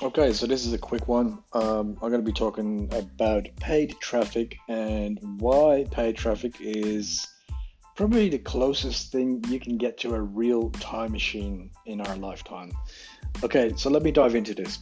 Okay, so this is a quick one. I'm going to be talking about paid traffic and why paid traffic is probably the closest thing you can get to a real time machine in our lifetime. Okay, so let me dive into this.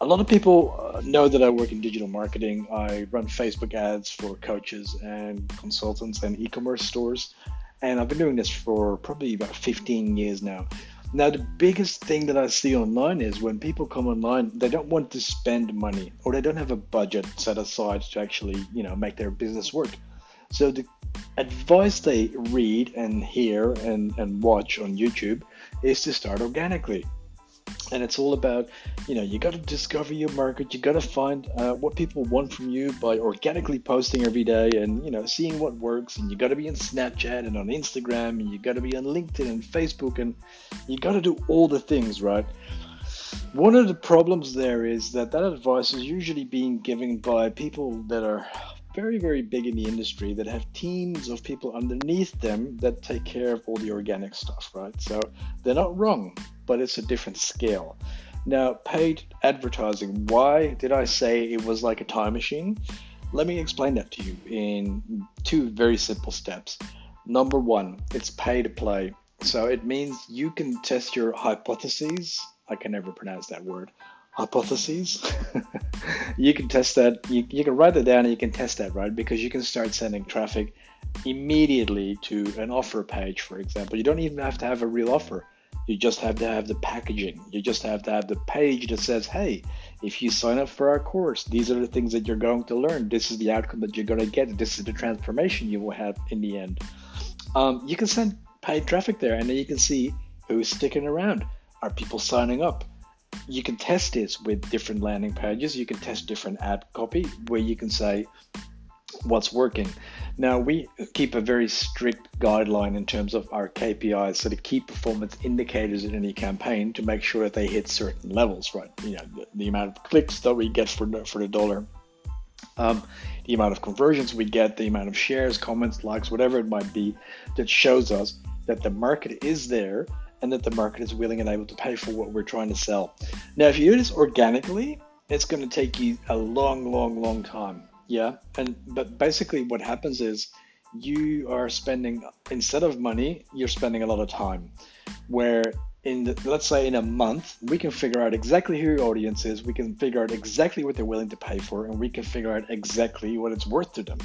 A lot of people know that I work in digital marketing. I run Facebook ads for coaches and consultants and e-commerce stores. And I've been doing this for probably about 15 years now. Now, the biggest thing that I see online is when people come online, they don't want to spend money or they don't have a budget set aside to actually, make their business work. So the advice they read and hear and watch on YouTube is to start organically. And it's all about, you got to discover your market. You got to find what people want from you by organically posting every day and, seeing what works. And you got to be on Snapchat and on Instagram and you got to be on LinkedIn and Facebook and you got to do all the things, right? One of the problems there is that advice is usually being given by people that are very, very big in the industry, that have teams of people underneath them that take care of all the organic stuff, right? So they're not wrong, but it's a different scale. Now, paid advertising, why did I say it was like a time machine? Let me explain that to you in two very simple steps. Number one, it's pay to play. So it means you can test your hypotheses. I can never pronounce that word. Hypotheses. You can test that. You can write that down and you can test that, right? Because you can start sending traffic immediately to an offer page, for example. You don't even have to have a real offer. You just have to have the packaging. You just have to have the page that says, hey, if you sign up for our course, these are the things that you're going to learn. This is the outcome that you're going to get. This is the transformation you will have in the end. You can send paid traffic there and then you can see who's sticking around. Are people signing up? You can test this with different landing pages. You can test different ad copy where you can say what's working. Now, we keep a very strict guideline in terms of our KPIs, so the key performance indicators in any campaign, to make sure that they hit certain levels, right? The amount of clicks that we get for the dollar, the amount of conversions we get, the amount of shares, comments, likes, whatever it might be, that shows us that the market is there and that the market is willing and able to pay for what we're trying to sell. Now, if you do this organically, it's going to take you a long, long, long time. Yeah, but basically what happens is you are spending, instead of money, you're spending a lot of time. Where let's say in a month, we can figure out exactly who your audience is, we can figure out exactly what they're willing to pay for, and we can figure out exactly what it's worth to them.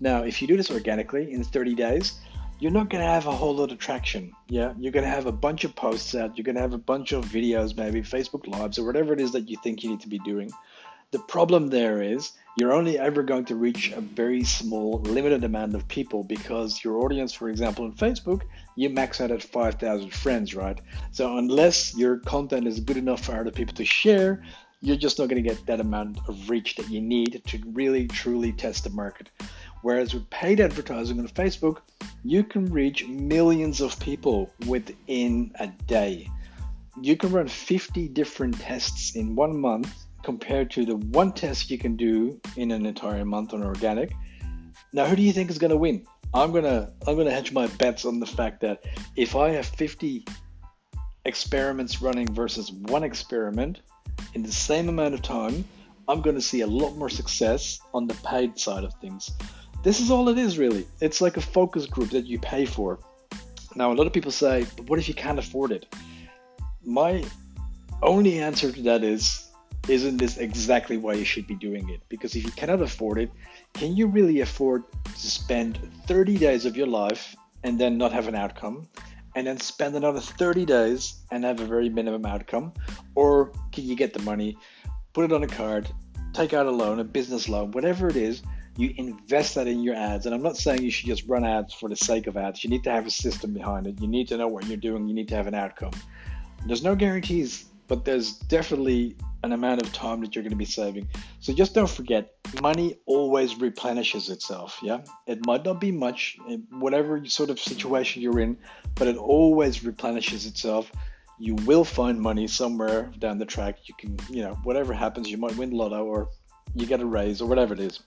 Now, if you do this organically in 30 days, you're not going to have a whole lot of traction. Yeah, you're going to have a bunch of posts out, you're going to have a bunch of videos, maybe Facebook Lives or whatever it is that you think you need to be doing. The problem there is you're only ever going to reach a very small, limited amount of people, because your audience, for example, on Facebook, you max out at 5,000 friends, right? So unless your content is good enough for other people to share, you're just not going to get that amount of reach that you need to really, truly test the market. Whereas with paid advertising on Facebook, you can reach millions of people within a day. You can run 50 different tests in 1 month, compared to the one test you can do in an entire month on organic. Now, who do you think is going to win? I'm gonna hedge my bets on the fact that if I have 50 experiments running versus one experiment in the same amount of time, I'm going to see a lot more success on the paid side of things. This is all it is, really. It's like a focus group that you pay for. Now, a lot of people say, but what if you can't afford it? My only answer to that is, isn't this exactly why you should be doing it? Because if you cannot afford it, can you really afford to spend 30 days of your life and then not have an outcome, and then spend another 30 days and have a very minimum outcome? Or can you get the money, put it on a card, take out a loan, a business loan, whatever it is, you invest that in your ads? And I'm not saying you should just run ads for the sake of ads. You need to have a system behind it. You need to know what you're doing. You need to have an outcome. There's no guarantees, but there's definitely an amount of time that you're going to be saving. So just don't forget, money always replenishes itself. Yeah, it might not be much, whatever sort of situation you're in, but it always replenishes itself. You will find money somewhere down the track. You can, whatever happens, you might win lotto or you get a raise or whatever it is.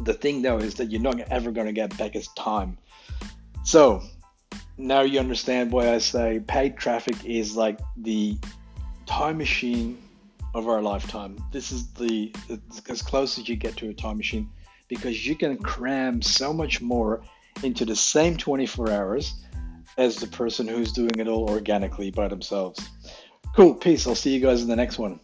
The thing though is that you're not ever going to get back is time. So now you understand why I say paid traffic is like the time machine of our lifetime. This is as close as you get to a time machine, because you can cram so much more into the same 24 hours as the person who's doing it all organically by themselves. Cool, peace. I'll see you guys in the next one.